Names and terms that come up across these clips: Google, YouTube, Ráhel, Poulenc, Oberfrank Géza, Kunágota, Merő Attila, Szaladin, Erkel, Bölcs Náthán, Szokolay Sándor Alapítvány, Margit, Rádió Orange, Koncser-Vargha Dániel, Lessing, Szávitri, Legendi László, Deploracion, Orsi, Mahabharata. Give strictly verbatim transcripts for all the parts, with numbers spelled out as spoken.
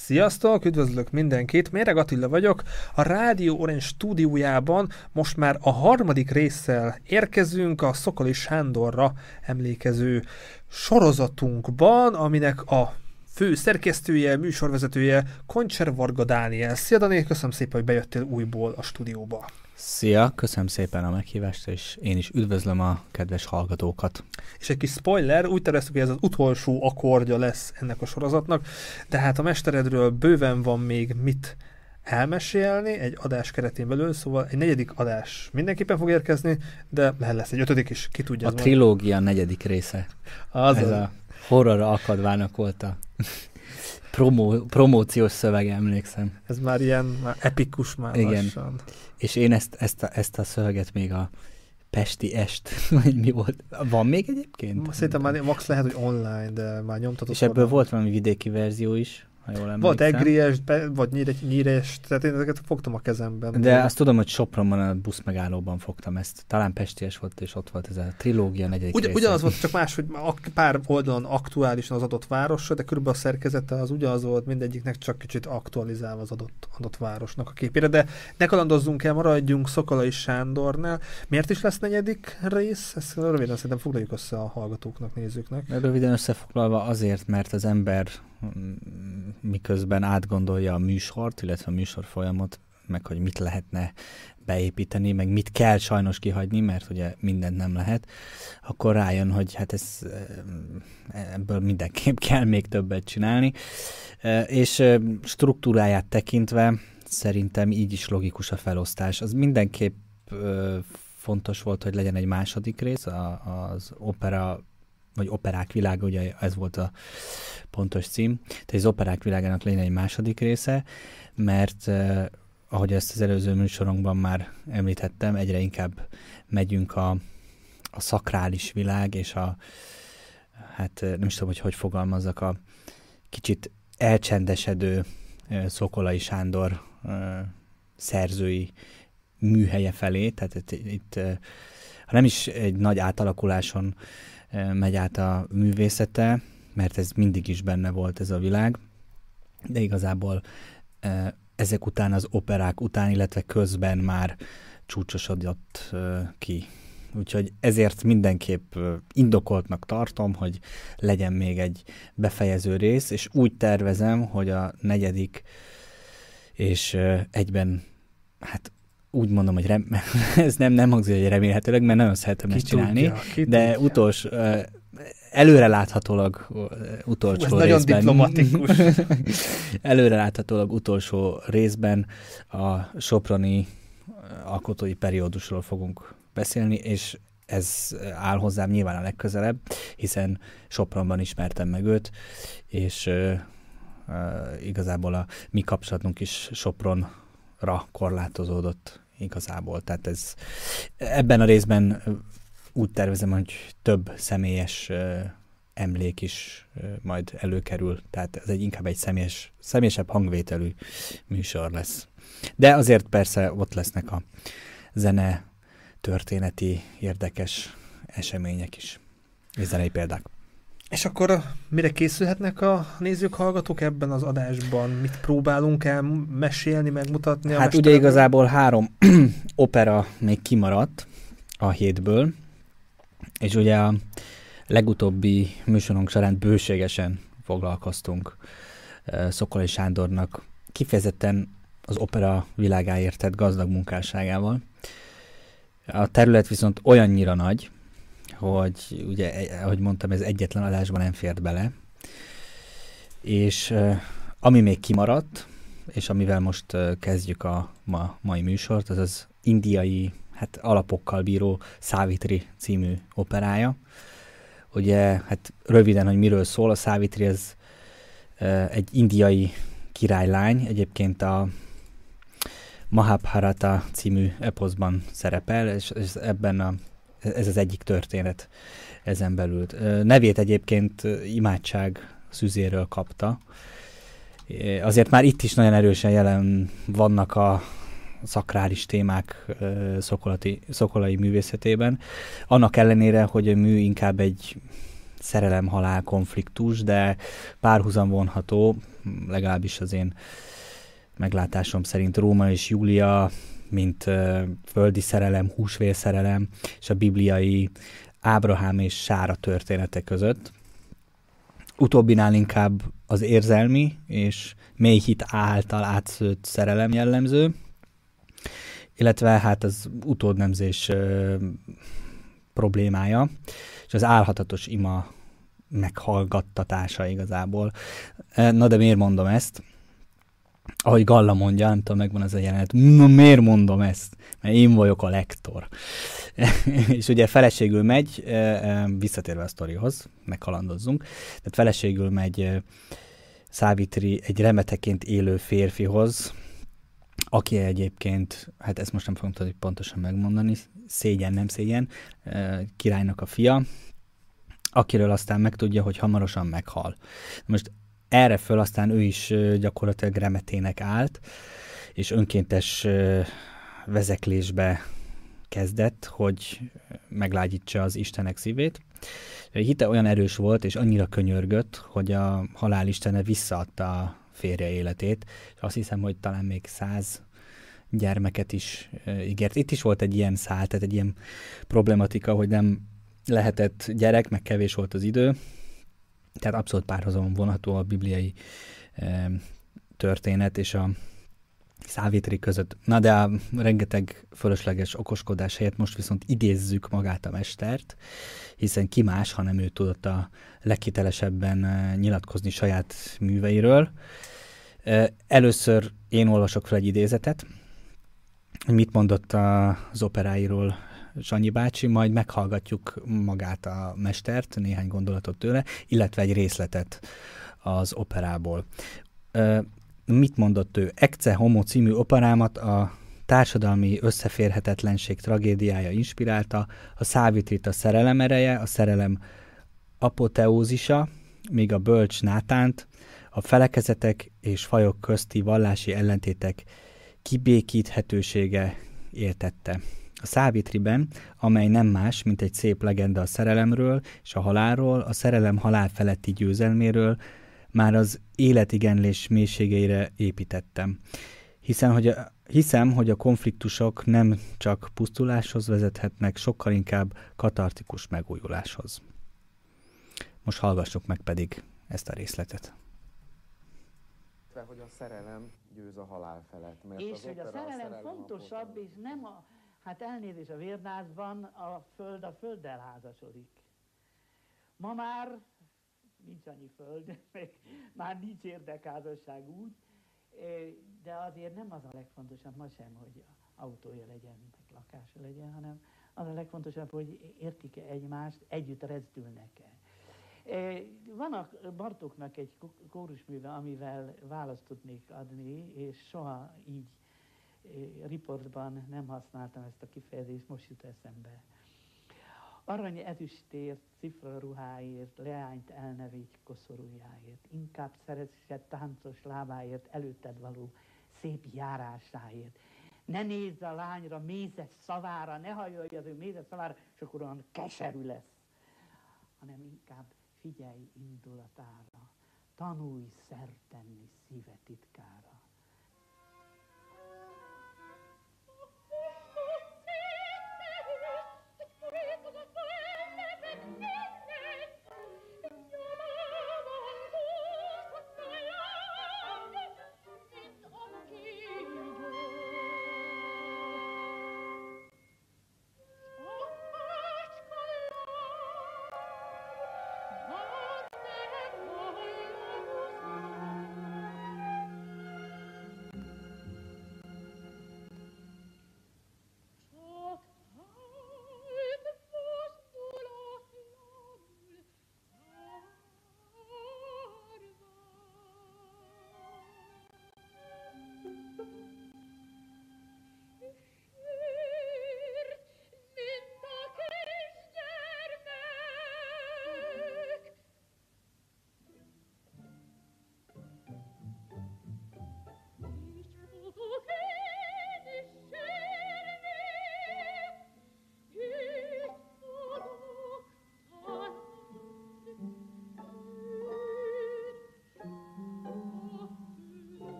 Sziasztok, üdvözlök mindenkit, Merő Attila vagyok, a Rádió Orange stúdiójában most már a harmadik résszel érkezünk a Szokolay Sándorra emlékező sorozatunkban, aminek a fő szerkesztője, műsorvezetője Koncser-Vargha Dániel. Szia Dani, köszönöm szépen, hogy bejöttél újból a stúdióba. Szia, köszönöm szépen a meghívást, és én is üdvözlöm a kedves hallgatókat. És egy kis spoiler, úgy terveztük, hogy ez az utolsó akkordja lesz ennek a sorozatnak, de hát a mesteredről bőven van még mit elmesélni egy adás keretén belül, szóval egy negyedik adás mindenképpen fog érkezni, de lehet lesz egy ötödik is, ki tudja. A trilógia van. Negyedik része. Az ez a horrorra akadvának volt a Promó, promóciós szöveg, emlékszem. Ez már ilyen már epikus már. Igen. Lassan. És én ezt, ezt, a, ezt a szöveget még a Pesti Est, vagy mi volt? Van még egyébként? Szerintem már max lehet, hogy online, de már nyomtatott. És ebből korban volt valami vidéki verzió is, ha jól emlékszem. Volt egriest, vagy nyírest, tehát én ezeket fogtam a kezemben. De azt tudom, hogy Sopronban a buszmegállóban fogtam ezt. Talán Pesti Est volt, és ott volt ez a trilógia negyedik Ugy, része. Ugyanaz volt, csak más, hogy pár oldalon aktuálisan az adott városra, de körülbelül a szerkezete az ugyanaz volt, mindegyiknek csak kicsit aktualizálva az adott, adott városnak a képére. De ne kalandozzunk el, maradjunk Szokolay Sándornál. Miért is lesz negyedik rész? Ezt röviden szerintem foglaljuk össze a hallgatóknak, nézőknek. Röviden összefoglalva azért, mert az ember miközben átgondolja a műsort, illetve a műsorfolyamot, meg hogy mit lehetne beépíteni, meg mit kell sajnos kihagyni, mert ugye mindent nem lehet, akkor rájön, hogy hát ez, ebből mindenképp kell még többet csinálni, és struktúráját tekintve szerintem így is logikus a felosztás. Az mindenképp fontos volt, hogy legyen egy második rész, az opera vagy operák világa, ugye ez volt a pontos cím, tehát az operák világának lényeg egy második része, mert eh, ahogy ezt az előző műsorunkban már említettem, egyre inkább megyünk a, a szakrális világ, és a, hát nem is tudom, hogy hogy fogalmazzak, a kicsit elcsendesedő eh, Szokolay Sándor eh, szerzői műhelye felé, tehát itt, itt eh, ha nem is egy nagy átalakuláson megy át a művészete, mert ez mindig is benne volt ez a világ, de igazából ezek után, az operák után, illetve közben már csúcsosodott ki. Úgyhogy ezért mindenképp indokoltnak tartom, hogy legyen még egy befejező rész, és úgy tervezem, hogy a negyedik és egyben, hát úgy mondom, hogy rem... ez nem, nem hangzik, hogy remélhetőleg, mert nagyon szeretem ki ezt csinálni, tudja, de tudja. Utolsó, előreláthatólag utolsó Hú, ez részben. Nagyon diplomatikus. Előreláthatólag utolsó részben a soproni alkotói periódusról fogunk beszélni, és ez áll hozzám nyilván a legközelebb, hiszen Sopronban ismertem meg őt, és uh, uh, igazából a mi kapcsolatunk is Sopron ra korlátozódott igazából. Tehát ez, ebben a részben úgy tervezem, hogy több személyes ö, emlék is ö, majd előkerül. Tehát ez egy, inkább egy személyes, személyesebb hangvételű műsor lesz. De azért persze ott lesznek a zene történeti érdekes események is. És zenei példák. És akkor mire készülhetnek a nézők, hallgatók ebben az adásban? Mit próbálunk el mesélni, megmutatni? Hát ugye igazából három opera még kimaradt a hétből, és ugye a legutóbbi műsorunk során bőségesen foglalkoztunk Szokolay Sándornak kifejezetten az opera világáért tett gazdag munkásságával. A terület viszont olyannyira nagy, hogy ugye, ahogy mondtam, ez egyetlen adásban nem fért bele. És ami még kimaradt, és amivel most kezdjük a ma, mai műsort, az az indiai, hát alapokkal bíró Szávitri című operája. Ugye, hát röviden, hogy miről szól, a Szávitri ez egy indiai királylány, egyébként a Mahabharata című eposzban szerepel, és, és ebben a ez az egyik történet ezen belül. Nevét egyébként imádság szüzéről kapta. Azért már itt is nagyon erősen jelen vannak a szakrális témák szokolati, szokolai művészetében. Annak ellenére, hogy a mű inkább egy szerelem-halál konfliktus, de párhuzam vonható legalábbis az én meglátásom szerint Róma és Júlia, mint uh, földi szerelem, húsvérszerelem, és a bibliai Ábrahám és Sára története között. Utóbbinál inkább az érzelmi és mély hit által átszőtt szerelem jellemző, illetve hát az utódnemzés uh, problémája, és az álhatatos ima meghallgattatása igazából. Na de miért mondom ezt? Ahogy Galla mondja, nem tudom, megvan ez a jelenet, na miért mondom ezt? Mert én vagyok a lektor. És ugye feleségül megy, visszatérve a sztorihoz, megkalandozzunk, tehát feleségül megy Szávitri egy remeteként élő férfihoz, aki egyébként, hát ezt most nem fogom tudni pontosan megmondani, szégyen, nem szégyen, királynak a fia, akiről aztán megtudja, hogy hamarosan meghal. Most erre föl aztán ő is gyakorlatilag remetének állt, és önkéntes vezeklésbe kezdett, hogy meglágyítsa az Istenek szívét. A hite olyan erős volt, és annyira könyörgött, hogy a halál istene visszaadta a férje életét, és azt hiszem, hogy talán még száz gyermeket is ígért. Itt is volt egy ilyen szál, tehát egy ilyen problematika, hogy nem lehetett gyerek, meg kevés volt az idő, tehát abszolút párhuzamon vonható a bibliai e, történet és a Szávitri között. Na de a rengeteg fölösleges okoskodás helyett most viszont idézzük magát a mestert, hiszen ki más, hanem ő tudott a leghitelesebben e, nyilatkozni saját műveiről. E, először én olvasok fel egy idézetet, mit mondott az operáiról Sanyi bácsi, majd meghallgatjuk magát a mestert, néhány gondolatot tőle, illetve egy részletet az operából. Ö, mit mondott ő? Ecce Homo című operámat a társadalmi összeférhetetlenség tragédiája inspirálta, a Szávitrit a szerelem ereje, a szerelem apoteózisa, míg a Bölcs Náthánt a felekezetek és fajok közti vallási ellentétek kibékíthetősége éltette. A Szávitriben, amely nem más, mint egy szép legenda a szerelemről és a halálról, a szerelem halál feletti győzelméről már az életigenlés mélységeire építettem. Hiszen, hogy a, hiszem, hogy a konfliktusok nem csak pusztuláshoz vezethetnek, sokkal inkább katartikus megújuláshoz. Most hallgassuk meg pedig ezt a részletet. Hogy a szerelem győz a halál felett. Mert és hogy a szerelem, a szerelem fontosabb, és nem a... Hát elnézés, a vérnászban a föld a földdel házasodik. Ma már nincs annyi föld, meg már nincs érdekházasság úgy, de azért nem az a legfontosabb ma sem, hogy autója legyen, meg lakása legyen, hanem az a legfontosabb, hogy értik-e egymást, együtt rezdülnek-e. Van a Bartóknak egy kórusműve, amivel választ tudnék adni, és soha így riportban nem használtam ezt a kifejezést, most jut eszembe. Arany ezüstért, cifra ruháért, leányt elnevégy koszorújáért, inkább szeresett táncos lábáért, előtted való szép járásáért. Ne nézz a lányra, mézes szavára, ne hajolj az ő mézes szavára, és akkor olyan keserű lesz, hanem inkább figyelj indulatára, tanulj szert tenni szíve titkára.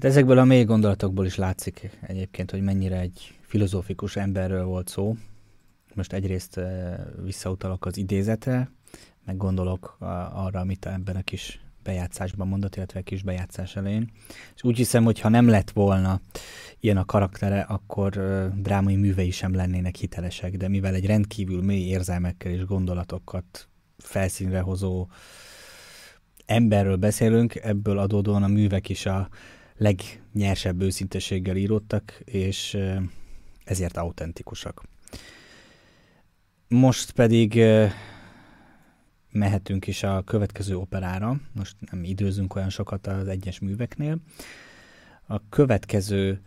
Hát ezekből a mély gondolatokból is látszik egyébként, hogy mennyire egy filozófikus emberről volt szó. Most egyrészt visszautalok az idézetre, meg gondolok arra, amit ebben a kis bejátszásban mondott, illetve a kis bejátszás elején. És úgy hiszem, hogy ha nem lett volna ilyen a karaktere, akkor drámai művei sem lennének hitelesek, de mivel egy rendkívül mély érzelmekkel és gondolatokat felszínre hozó emberről beszélünk, ebből adódóan a művek is a legnyersebb őszinteséggel íródtak, és ezért autentikusak. Most pedig mehetünk is a következő operára, most nem időzünk olyan sokat az egyes műveknél. A következő,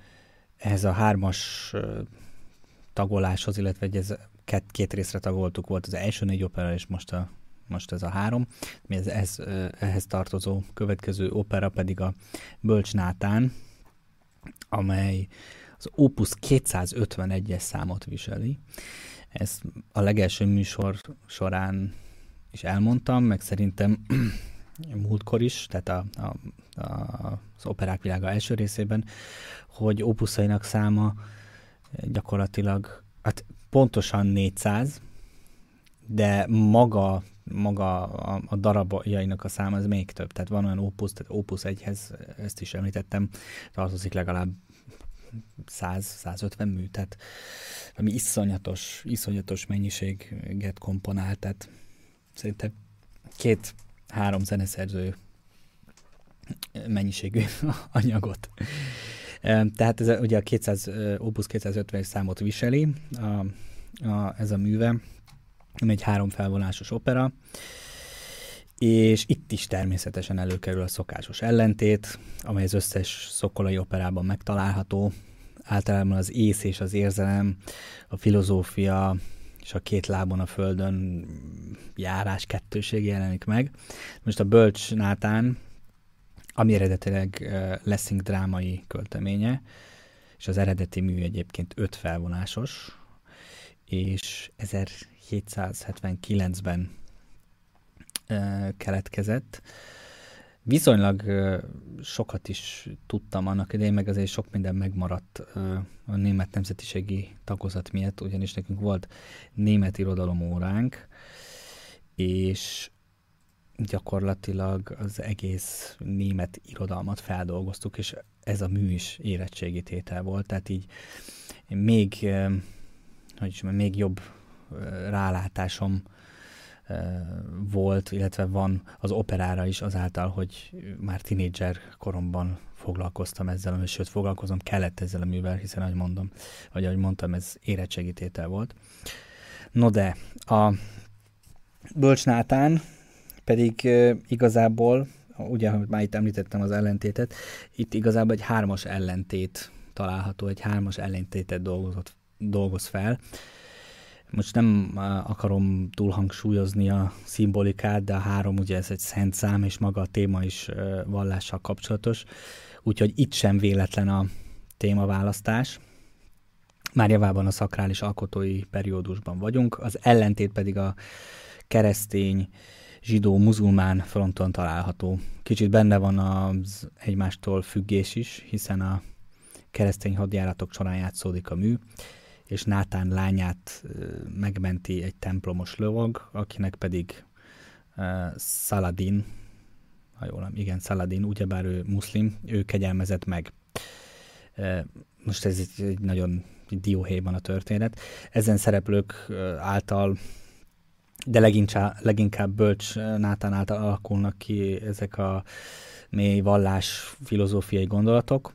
ehhez a hármas tagoláshoz, illetve ez két, két részre tagoltuk, volt az első négy opera, és most, a, most ez a három. Ez, ez, ehhez tartozó következő opera pedig a Bölcs Náthán, amely az Opus kétszázötvenegyes számot viseli. Ezt a legelső műsor során is elmondtam, meg szerintem múltkor is, tehát a, a, a, az operák világa első részében, hogy opuszainak száma gyakorlatilag hát pontosan négyszáz, de maga, maga a, a darabjainak a száma az még több. Tehát van olyan opusz, tehát Opus egyhez, ezt is említettem, tartozik legalább száz-százötven mű, tehát ami iszonyatos, iszonyatos mennyiséget komponál, tehát szerintem két-három zeneszerző mennyiségű anyagot. Tehát ez a, ugye a kétszáz, Opus kétszázötvenes számot viseli a, a, ez a műve, ami egy három felvonásos opera, és itt is természetesen előkerül a szokásos ellentét, amely az összes szokolai operában megtalálható. Általában az ész és az érzelem, a filozófia és a két lábon a földön járás kettőség jelenik meg. Most a Bölcs Náthán, ami eredetileg uh, Lessing drámai költeménye, és az eredeti mű egyébként öt felvonásos, és ezerhétszázhetvenkilencben uh, keletkezett. Viszonylag uh, sokat is tudtam annak idején, meg azért sok minden megmaradt uh, a német nemzetiségi tagozat miatt, ugyanis nekünk volt német irodalom óránk, és gyakorlatilag az egész német irodalmat feldolgoztuk, és ez a mű is érettségi tétel volt, tehát így még, uh, hogy is mondjam, még jobb uh, rálátásom volt, illetve van az operára is azáltal, hogy már tinédzser koromban foglalkoztam ezzel, sőt foglalkozom kellett ezzel a művel, hiszen ahogy mondom, vagy ahogy mondtam, ez érettségi tétel volt. No de, a Bölcs Náthán pedig igazából, ugye, ahogy már itt említettem az ellentétet, itt igazából egy hármas ellentét található, egy hármas ellentétet dolgozott, dolgoz fel. Most nem akarom túlhangsúlyozni a szimbolikát, de a három ugye ez egy szent szám, és maga a téma is vallással kapcsolatos, úgyhogy itt sem véletlen a témaválasztás. Már javában a szakrális alkotói periódusban vagyunk, az ellentét pedig a keresztény, zsidó, muzulmán fronton található. Kicsit benne van az egymástól függés is, hiszen a keresztény hadjáratok során játszódik a mű, és Náthán lányát megmenti egy templomos lovag, akinek pedig uh, Szaladin, ha jól nem, igen, Szaladin, ugyebár ő muszlim, ő kegyelmezett meg. Uh, most ez egy, egy nagyon dióhéjban a történet. Ezen szereplők uh, által, de leginkább, leginkább Bölcs Náthán által alakulnak ki ezek a mély vallás filozófiai gondolatok.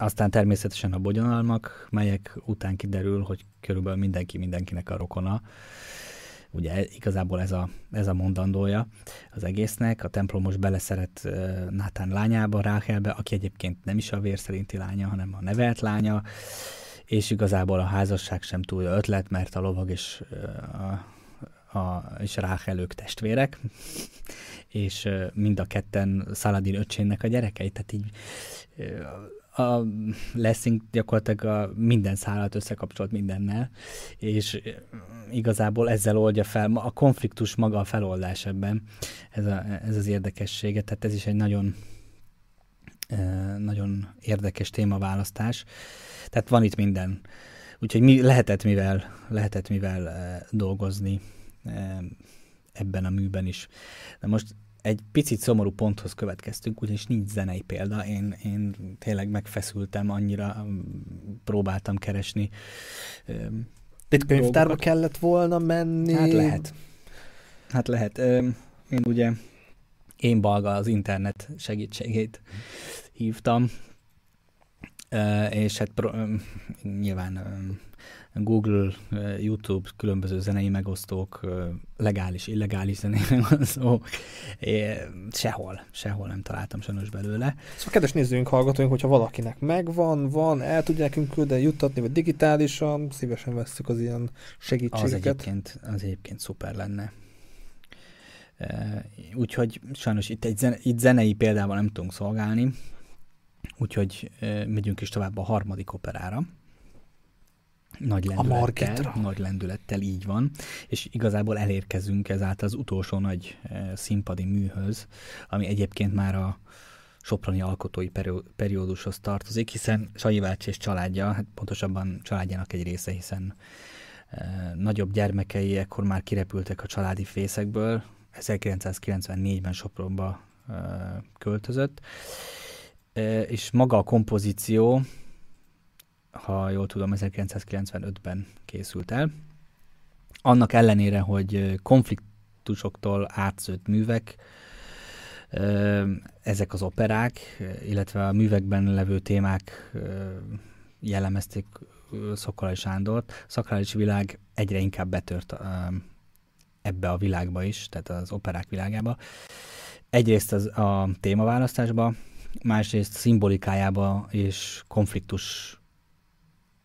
Aztán természetesen a bogyonalmak, melyek után kiderül, hogy körülbelül mindenki mindenkinek a rokona. Ugye igazából ez a, ez a mondandója az egésznek. A templomos beleszeret uh, Náthán lányába, Ráhelbe, aki egyébként nem is a vérszerinti lánya, hanem a nevelt lánya, és igazából a házasság sem túl jó ötlet, mert a lovag és, uh, a, a, és Ráhel ők testvérek, és uh, mind a ketten Szaladin öcsének a gyerekei, tehát így uh, a Lessing gyakorlatilag a minden szálat összekapcsolt mindennel, és igazából ezzel oldja fel, a konfliktus maga a feloldás ebben, ez, a, ez az érdekessége, tehát ez is egy nagyon nagyon érdekes témaválasztás. Tehát van itt minden. Úgyhogy mi lehetett mivel, lehetett mivel dolgozni ebben a műben is. De most egy picit szomorú ponthoz következtünk, ugyanis nincs zenei példa. Én, én tényleg megfeszültem, annyira próbáltam keresni. Itt könyvtárba kellett volna menni? Hát lehet. Hát lehet. Én ugye én balga az internet segítségét hívtam, és hát nyilván Google, YouTube, különböző zenei megosztók, legális, illegális zenei megosztók, sehol, sehol nem találtam sajnos belőle. Szóval kedves nézőink, hallgatóink, hogyha valakinek megvan, van, el tudják nekünk küldeni, juttatni, vagy digitálisan, szívesen vesszük az ilyen segítségeket. Az egyébként, az egyébként szuper lenne. Úgyhogy sajnos itt, egy zene, itt zenei példával nem tudunk szolgálni, úgyhogy megyünk is tovább a harmadik operára. Nagy lendülettel, nagy lendülettel, így van, és igazából elérkezünk ezáltal az utolsó nagy színpadi műhöz, ami egyébként már a soproni alkotói periódushoz tartozik, hiszen Sanyi Vácsi és családja, hát pontosabban családjának egy része, hiszen nagyobb gyermekei ekkor már kirepültek a családi fészekből, ezerkilencszázkilencvennégyben Sopronba költözött, és maga a kompozíció, ha jól tudom, ezerkilencszázkilencvenötben készült el. Annak ellenére, hogy konfliktusoktól átszőtt művek, ezek az operák, illetve a művekben levő témák jellemezték Szokolay Sándort, a szakrális világ egyre inkább betört ebbe a világba is, tehát az operák világába. Egyrészt az a témaválasztásba, másrészt szimbolikájába és konfliktus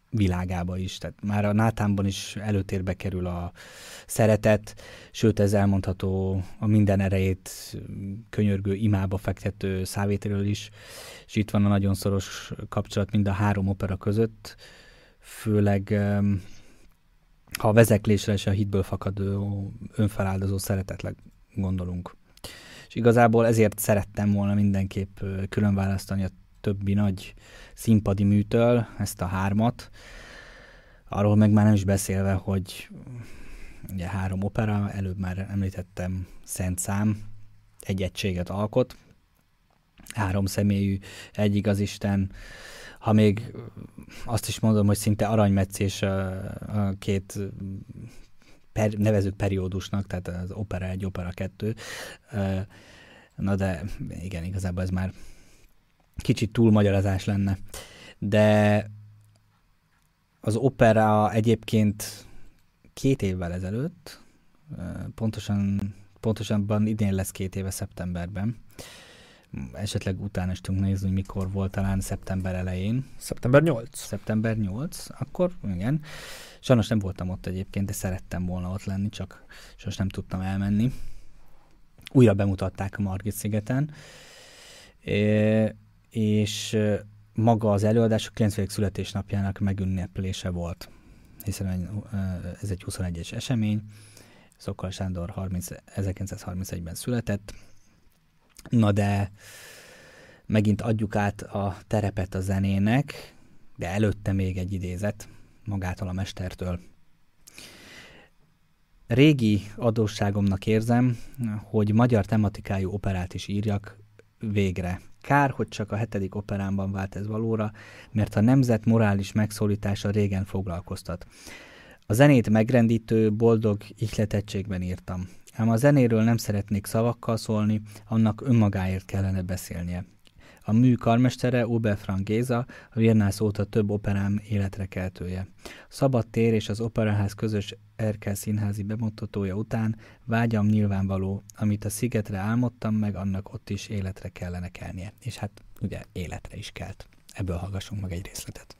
világába is. Tehát már a Náthánban is előtérbe kerül a szeretet, sőt ez elmondható a minden erejét könyörgő imába fektető Szávitriről is, és itt van a nagyon szoros kapcsolat mind a három opera között, főleg ha a vezeklésre és a hitből fakadó önfeláldozó szeretetre gondolunk. És igazából ezért szerettem volna mindenképp külön választani a többi nagy színpadi műtől ezt a hármat. Arról meg már nem is beszélve, hogy ugye három opera, előbb már említettem, szent szám, egy egységet alkot, három személyű, egy igazisten, ha még azt is mondom, hogy szinte aranymetszés a, a két per, nevezük periódusnak, tehát az opera egy, opera kettő. Na de igen, igazából ez már kicsit túlmagyarázás lenne. De az opera egyébként két évvel ezelőtt, pontosan, pontosabban idén lesz két éve szeptemberben, esetleg utána is tudunk nézni, hogy mikor volt, talán szeptember elején. szeptember nyolcadika szeptember nyolcadika akkor igen. Sajnos nem voltam ott egyébként, de szerettem volna ott lenni, csak sajnos nem tudtam elmenni. Újra bemutatták a Margit szigeten, É, és maga az előadás a kilencvenedik születésnapjának megünneplése volt, hiszen ez egy huszonegyes esemény. Szokolay Sándor ezerkilencszázharmincegyben született. Na de megint adjuk át a terepet a zenének, de előtte még egy idézet magától a mestertől. Régi adósságomnak érzem, hogy magyar tematikájú operát is írjak végre. Kár, hogy csak a hetedik operámban vált ez valóra, mert a nemzet morális megszólítása régen foglalkoztat. A zenét megrendítő, boldog ihletettségben írtam. Ám a zenéről nem szeretnék szavakkal szólni, annak önmagáért kellene beszélnie. A mű karmestere, Oberfrank Géza, a Virnász óta több operám életre keltője. Szabad tér és az Operaház közös Erkel színházi bemutatója után vágyam nyilvánvaló, amit a szigetre álmodtam, meg annak ott is életre kellene kelnie. És hát ugye életre is kelt. Ebből hallgassunk meg egy részletet.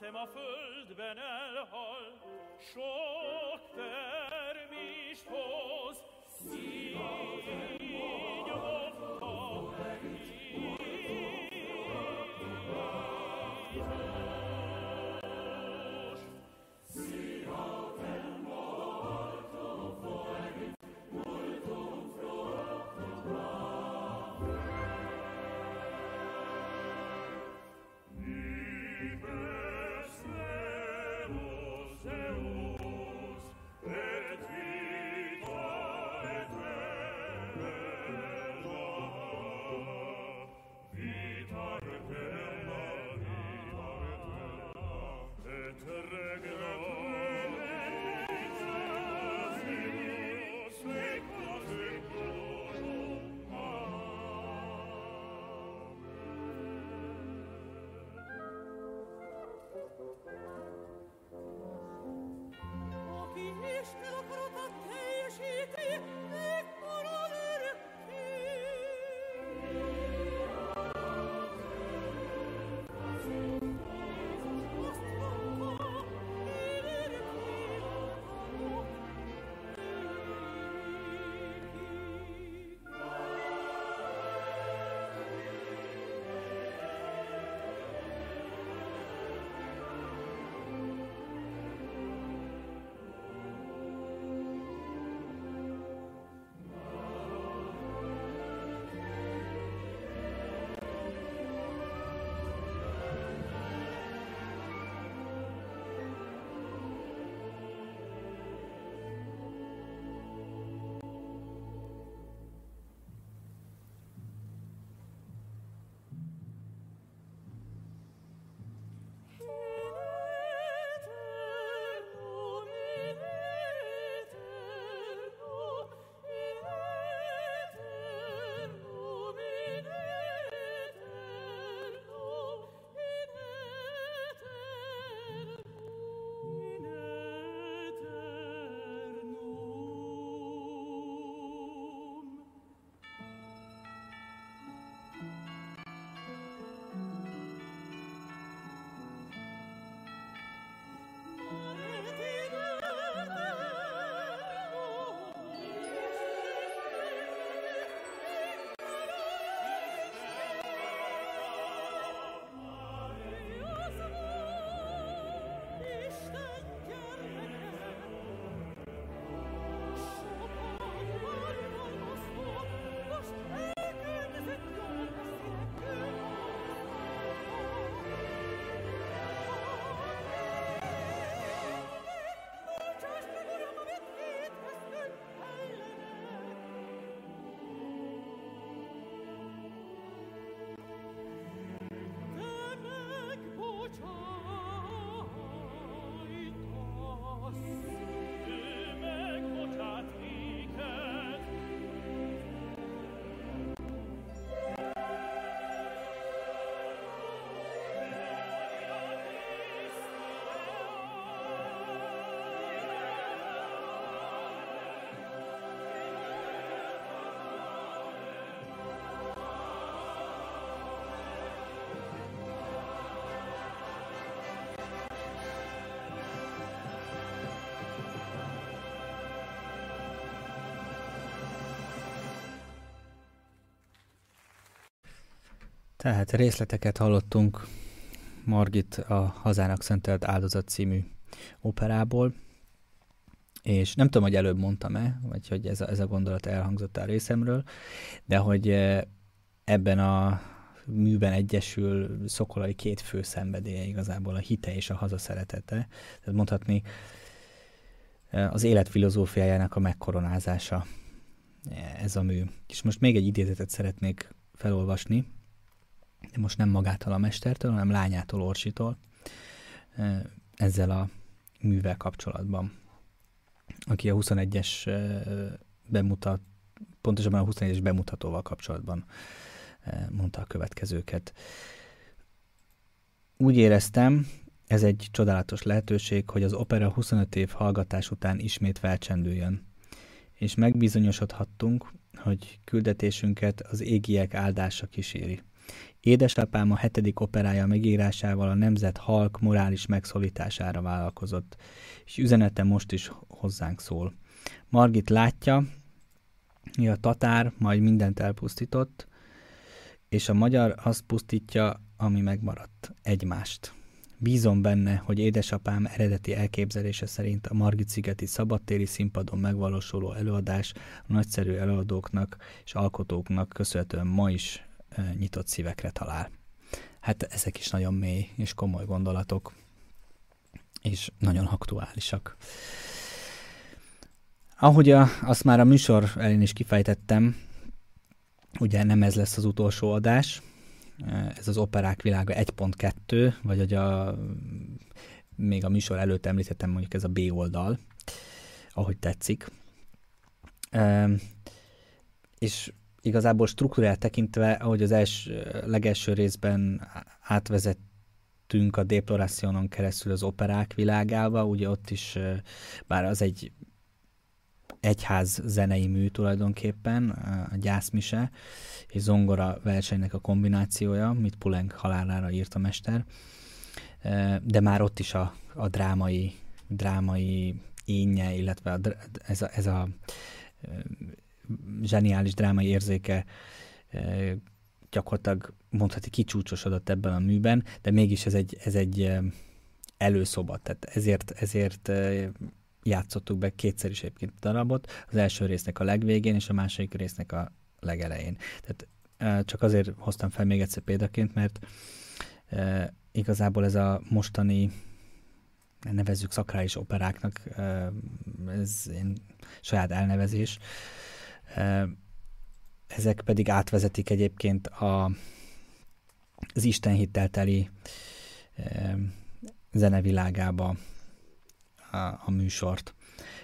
Szem a földben elhal, sok termést hoz, így hozta Tehát részleteket hallottunk Margit a Hazának szentelt áldozat című operából, és nem tudom, hogy előbb mondtam-e, vagy hogy ez a, ez a gondolat elhangzott el részemről, de hogy ebben a műben egyesül Szokolay két fő szenvedélye igazából, a hite és a hazaszeretete, tehát mondhatni az élet filozófiájának a megkoronázása ez a mű. És most még egy idézetet szeretnék felolvasni, de most nem magától a mestertől, hanem lányától, Orsitól, ezzel a művel kapcsolatban, aki a huszonegyes bemutat, pontosabban a huszonnégyes bemutatóval kapcsolatban mondta a következőket. Úgy éreztem, ez egy csodálatos lehetőség, hogy az opera huszonöt év hallgatás után ismét felcsendüljön, és megbizonyosodhattunk, hogy küldetésünket az égiek áldása kíséri. Édesapám a hetedik operája megírásával a nemzet halk morális megszólítására vállalkozott, és üzenete most is hozzánk szól. Margit látja, mi a tatár, majd mindent elpusztított, és a magyar azt pusztítja, ami megmaradt, egymást. Bízom benne, hogy édesapám eredeti elképzelése szerint a Margit-szigeti szabadtéri színpadon megvalósuló előadás a nagyszerű előadóknak és alkotóknak köszönhetően ma is nyitott szívekre talál. Hát ezek is nagyon mély és komoly gondolatok, és nagyon aktuálisak. Ahogy a, azt már a műsor elén is kifejtettem, ugye nem ez lesz az utolsó adás, ez az Operák világa egy pont kettő, vagy hogy a, még a műsor előtt említettem, mondjuk ez a B oldal, ahogy tetszik. E, és igazából struktúrát tekintve, ahogy az els, legelső részben átvezettünk a Deploracionon keresztül az Operák világába, ugye ott is, bár az egy egyház zenei mű tulajdonképpen, a gyászmise és zongora versenynek a kombinációja, mit Poulenc halálára írt a mester, de már ott is a, a drámai, drámai énje, illetve a, ez, a, ez a zseniális drámai érzéke gyakorlatilag mondhatni kicsúcsosodott ebben a műben, de mégis ez egy, ez egy előszoba, tehát ezért, ezért játszottuk be kétszer is egyébként darabot, az első résznek a legvégén, és a második résznek a legelején. Tehát csak azért hoztam fel még egyszer példaként, mert e, igazából ez a mostani, nevezzük szakrális operáknak, e, ez én saját elnevezés, e, ezek pedig átvezetik egyébként a, az Isten hittel teli e, zenevilágába A, a műsort.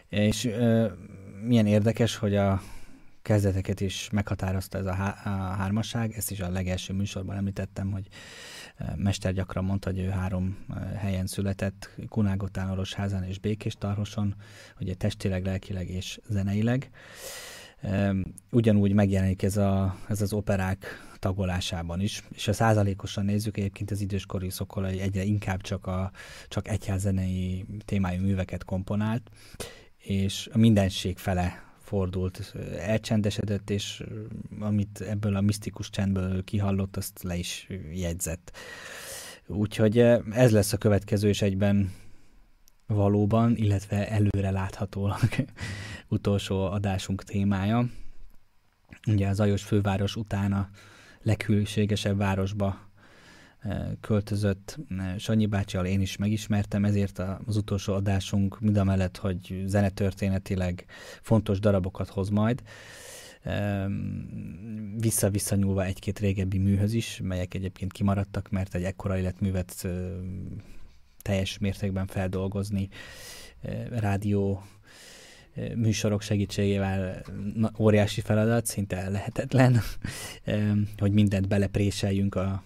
És e, milyen érdekes, hogy a kezdeteket is meghatározta ez a, há, a hármasság, ezt is a legelső műsorban említettem, hogy e, mester gyakran mondta, hogy ő három e, helyen született, Kunágotán, Orosházán és Békéstarhoson, ugye testileg, lelkileg és zeneileg. E, ugyanúgy megjelenik ez, a, ez az operák tagolásában is, és ha százalékosan nézzük, egyébként az időskori Szokolay egyre inkább csak, a, csak egyházzenei témájú műveket komponált, és a mindenség fele fordult, elcsendesedett, és amit ebből a misztikus csendből kihallott, azt le is jegyzett. Úgyhogy ez lesz a következő, és egyben valóban, illetve előre láthatólag utolsó adásunk témája. Ugye az Ajos főváros után a leghűségesebb városba költözött Sanyi bácsival én is megismertem, ezért az utolsó adásunk mindamellett, hogy zenetörténetileg fontos darabokat hoz majd, vissza-vissza nyúlva egy-két régebbi műhöz is, melyek egyébként kimaradtak, mert egy ekkora életművet teljes mértékben feldolgozni rádió műsorok segítségével óriási feladat, szinte lehetetlen, hogy mindent belepréseljünk a,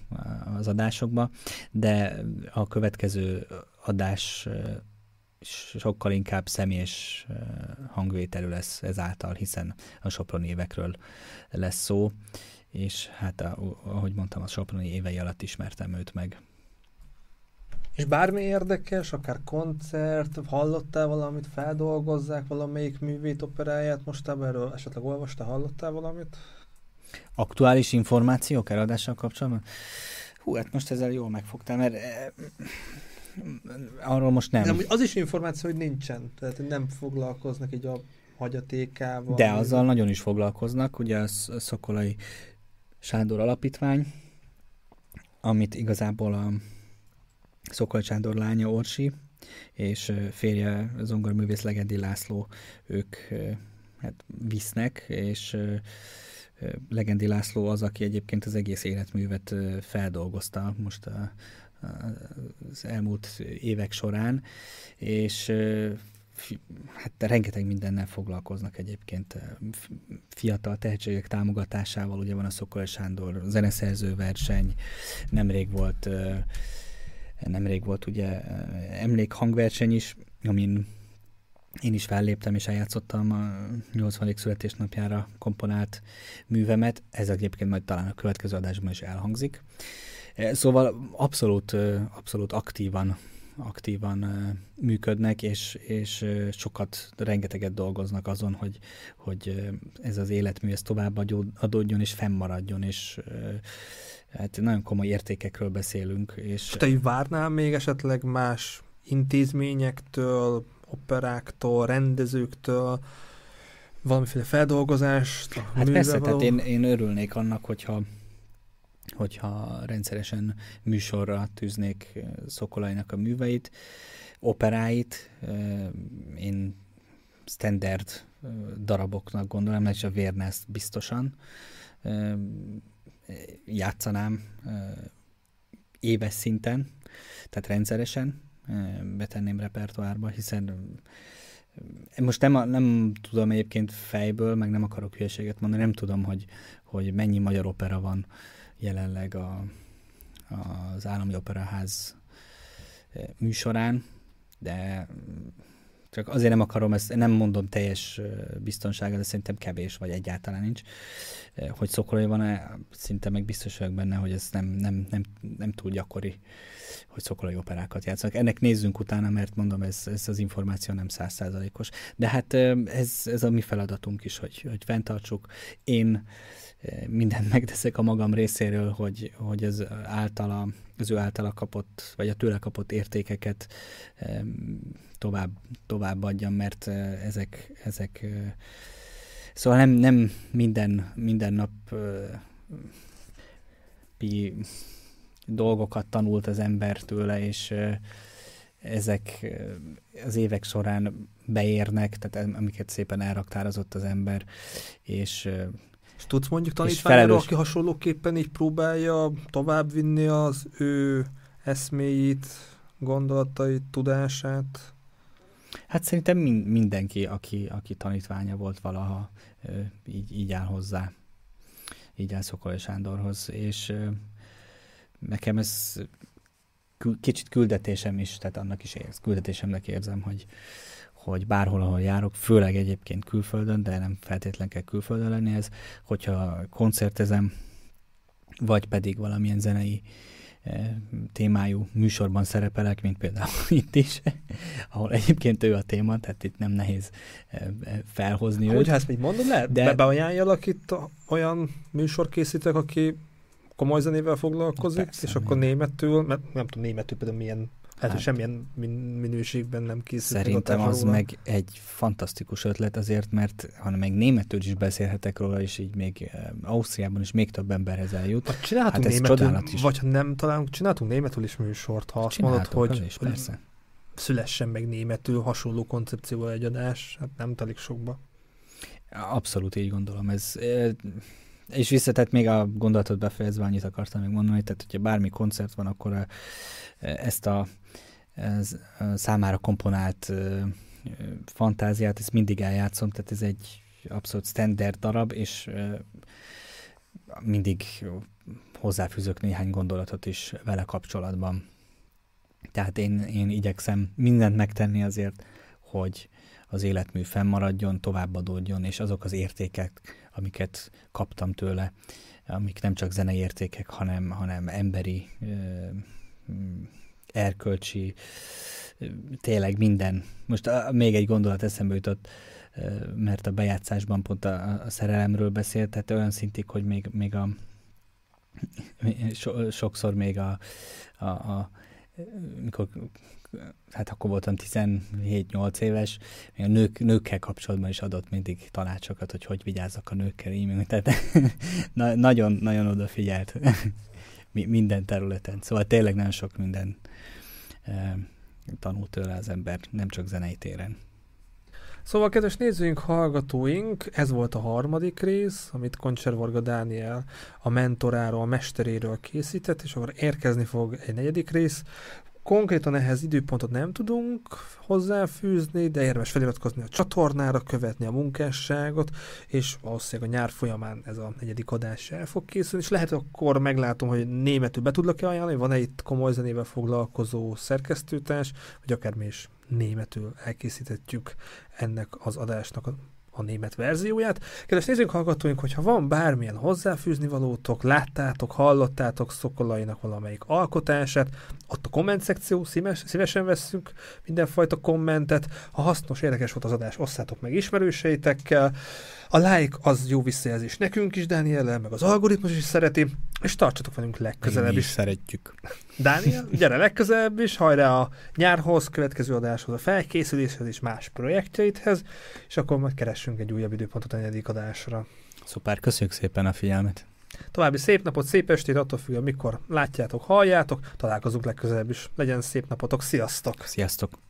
az adásokba, de a következő adás sokkal inkább személyes hangvételű lesz ezáltal, hiszen a soproni évekről lesz szó, és hát ahogy mondtam, a soproni évei alatt ismertem őt meg. És bármi érdekes, akár koncert, hallottál valamit, feldolgozzák valamelyik művét, operáját, mostában erről esetleg olvastál, hallottál valamit? Aktuális információk eladással kapcsolatban? Hú, hát most ezzel jól megfogtál, mert eh, arról most nem. nem. Az is információ, hogy nincsen, tehát nem foglalkoznak így a hagyatékával. De azzal vagy... nagyon is foglalkoznak, ugye a Szokolay Sándor Alapítvány, amit igazából a Szokolay Sándor lánya Orsi, és férje zongoraművész Legendi László, ők hát visznek, és Legendi László az, aki egyébként az egész életművet feldolgozta most a, a, az elmúlt évek során, és hát rengeteg mindennel foglalkoznak egyébként. Fiatal tehetségek támogatásával, ugye van a Szokolay Sándor zeneszerző verseny, nemrég volt, nemrég volt ugye emlékhangverseny is, amin én is felléptem és eljátszottam a nyolcvanadik születésnapjára komponált művemet. Ez egyébként majd talán a következő adásban is elhangzik. Szóval abszolút, abszolút aktívan, aktívan működnek, és, és sokat, rengeteget dolgoznak azon, hogy, hogy ez az életmű ez tovább adódjon és fennmaradjon, és hát nagyon komoly értékekről beszélünk. És te várnál még esetleg más intézményektől, operáktól, rendezőktől valamiféle feldolgozást? Hát persze, való? Tehát én, én örülnék annak, hogyha, hogyha rendszeresen műsorra tűznék Szokolaynak a műveit, operáit. Én standard daraboknak gondolom, és a Vérnászt biztosan játszanám éves szinten, tehát rendszeresen betenném repertoárba, hiszen most nem, nem tudom egyébként fejből, meg nem akarok hülyeséget mondani, nem tudom, hogy, hogy mennyi magyar opera van jelenleg a, az Állami Operaház műsorán, de csak azért nem akarom, ezt nem mondom teljes biztonsággal, de szerintem kevés, vagy egyáltalán nincs. Hogy Szokolay van-e, szinte meg biztos vagyok benne, hogy ez nem, nem, nem, nem túl gyakori, hogy Szokolay operákat játszanak. Ennek nézzünk utána, mert mondom, ez, ez az információ nem száz százalékos. De hát ez, ez a mi feladatunk is, hogy, hogy fenntartsuk. Én mindent megteszek a magam részéről, hogy, hogy az általa, az ő általa kapott, vagy a tőle kapott értékeket tovább, tovább adjam, mert ezek, ezek szóval nem, nem minden, minden nap pi dolgokat tanult az ember tőle, és ezek az évek során beérnek, tehát amiket szépen elraktározott az ember, és és tudsz mondjuk tanítványról, aki hasonlóképpen így próbálja továbbvinni az ő eszméjét, gondolatait, tudását? Hát szerintem mindenki, aki, aki tanítványa volt valaha, így, így áll hozzá. Így áll Szokolay Sándorhoz. És nekem ez kicsit küldetésem is, tehát annak is érz, küldetésemnek érzem, hogy hogy bárhol, ahol járok, főleg egyébként külföldön, de nem feltétlen kell külföldön lenni ez, hogyha koncertezem, vagy pedig valamilyen zenei eh, témájú műsorban szerepelek, mint például itt is, ahol egyébként ő a téma, tehát itt nem nehéz eh, felhozni őt. Hogy ezt még mondod, lehet? De beajánljalak itt a, olyan műsorkészítők, aki komoly zenével foglalkozik, persze, és akkor németül, mert nem tudom, németül például milyen hát, hát semmilyen min- minőségben nem készült. Szerintem az róla. Meg egy fantasztikus ötlet azért, mert hanem meg németül is beszélhetek róla, és így még Ausztriában is még több emberhez eljut. Hát csináltunk hát németül, vagy ha nem találunk, csináltunk németül is műsort, ha azt mondod, hogy is, persze. Szülessen meg németül hasonló koncepcióval egy adás, hát nem telik sokba. Abszolút így gondolom. Ez... És vissza, tehát még a gondolatot befejezve annyit akartam még mondani, tehát hogyha bármi koncert van, akkor ezt a, ez a számára komponált fantáziát, ezt mindig eljátszom, tehát ez egy abszolút standard darab, és mindig hozzáfűzök néhány gondolatot is vele kapcsolatban. Tehát én, én igyekszem mindent megtenni azért, hogy az életmű fennmaradjon, továbbadódjon, és azok az értékek, amiket kaptam tőle, amik nem csak zenei értékek, hanem, hanem emberi, erkölcsi, tényleg minden. Most a, még egy gondolat eszembe jutott, mert a bejátszásban pont a, a szerelemről beszélt, tehát olyan szintig, hogy még, még a so, sokszor még a, a, a mikor, hát akkor voltam tizenhét-nyolc éves, a nők, nőkkel kapcsolatban is adott mindig tanácsokat, hogy hogy vigyázzak a nőkkel, így, tehát na, nagyon, nagyon odafigyelt minden területen. Szóval tényleg nagyon sok minden e, tanult tőle az ember, nem csak zenei téren. Szóval, kedves nézőink, hallgatóink, ez volt a harmadik rész, amit Koncser-Vargha Dániel a mentoráról, a mesteréről készített, és akkor érkezni fog egy negyedik rész. Konkrétan ehhez időpontot nem tudunk hozzáfűzni, de érdemes feliratkozni a csatornára, követni a munkásságot, és valószínűleg a nyár folyamán ez a negyedik adás el fog készülni, és lehet akkor meglátom, hogy németül be tudlak-e ajánlani, van-e itt komoly zenével foglalkozó szerkesztőtárs, vagy akár mi is németül elkészítettjük ennek az adásnak a a német verzióját. Kedves nézőink, hallgatóink, hogyha van bármilyen hozzáfűzni valótok, láttátok, hallottátok Szokolaynak valamelyik alkotását, ott a komment szekció, szíves, szívesen vesszük mindenfajta kommentet. Ha hasznos, érdekes volt az adás, osszátok meg ismerőseitekkel. A like az jó visszajelzés nekünk is, Dániel, meg az algoritmus is szereti, és tartsatok velünk legközelebb is. Mi is szeretjük. Dániel, gyere legközelebb is, hajrá a nyárhoz, következő adáshoz, a felkészüléshez és más projektjeidhez, és akkor majd keressünk egy újabb időpontot a negyedik adásra. Szuper, köszönjük szépen a figyelmet. További szép napot, szép estét, attól függ, mikor látjátok, halljátok, találkozunk legközelebb is. Legyen szép napotok, sziasztok! Sziasztok!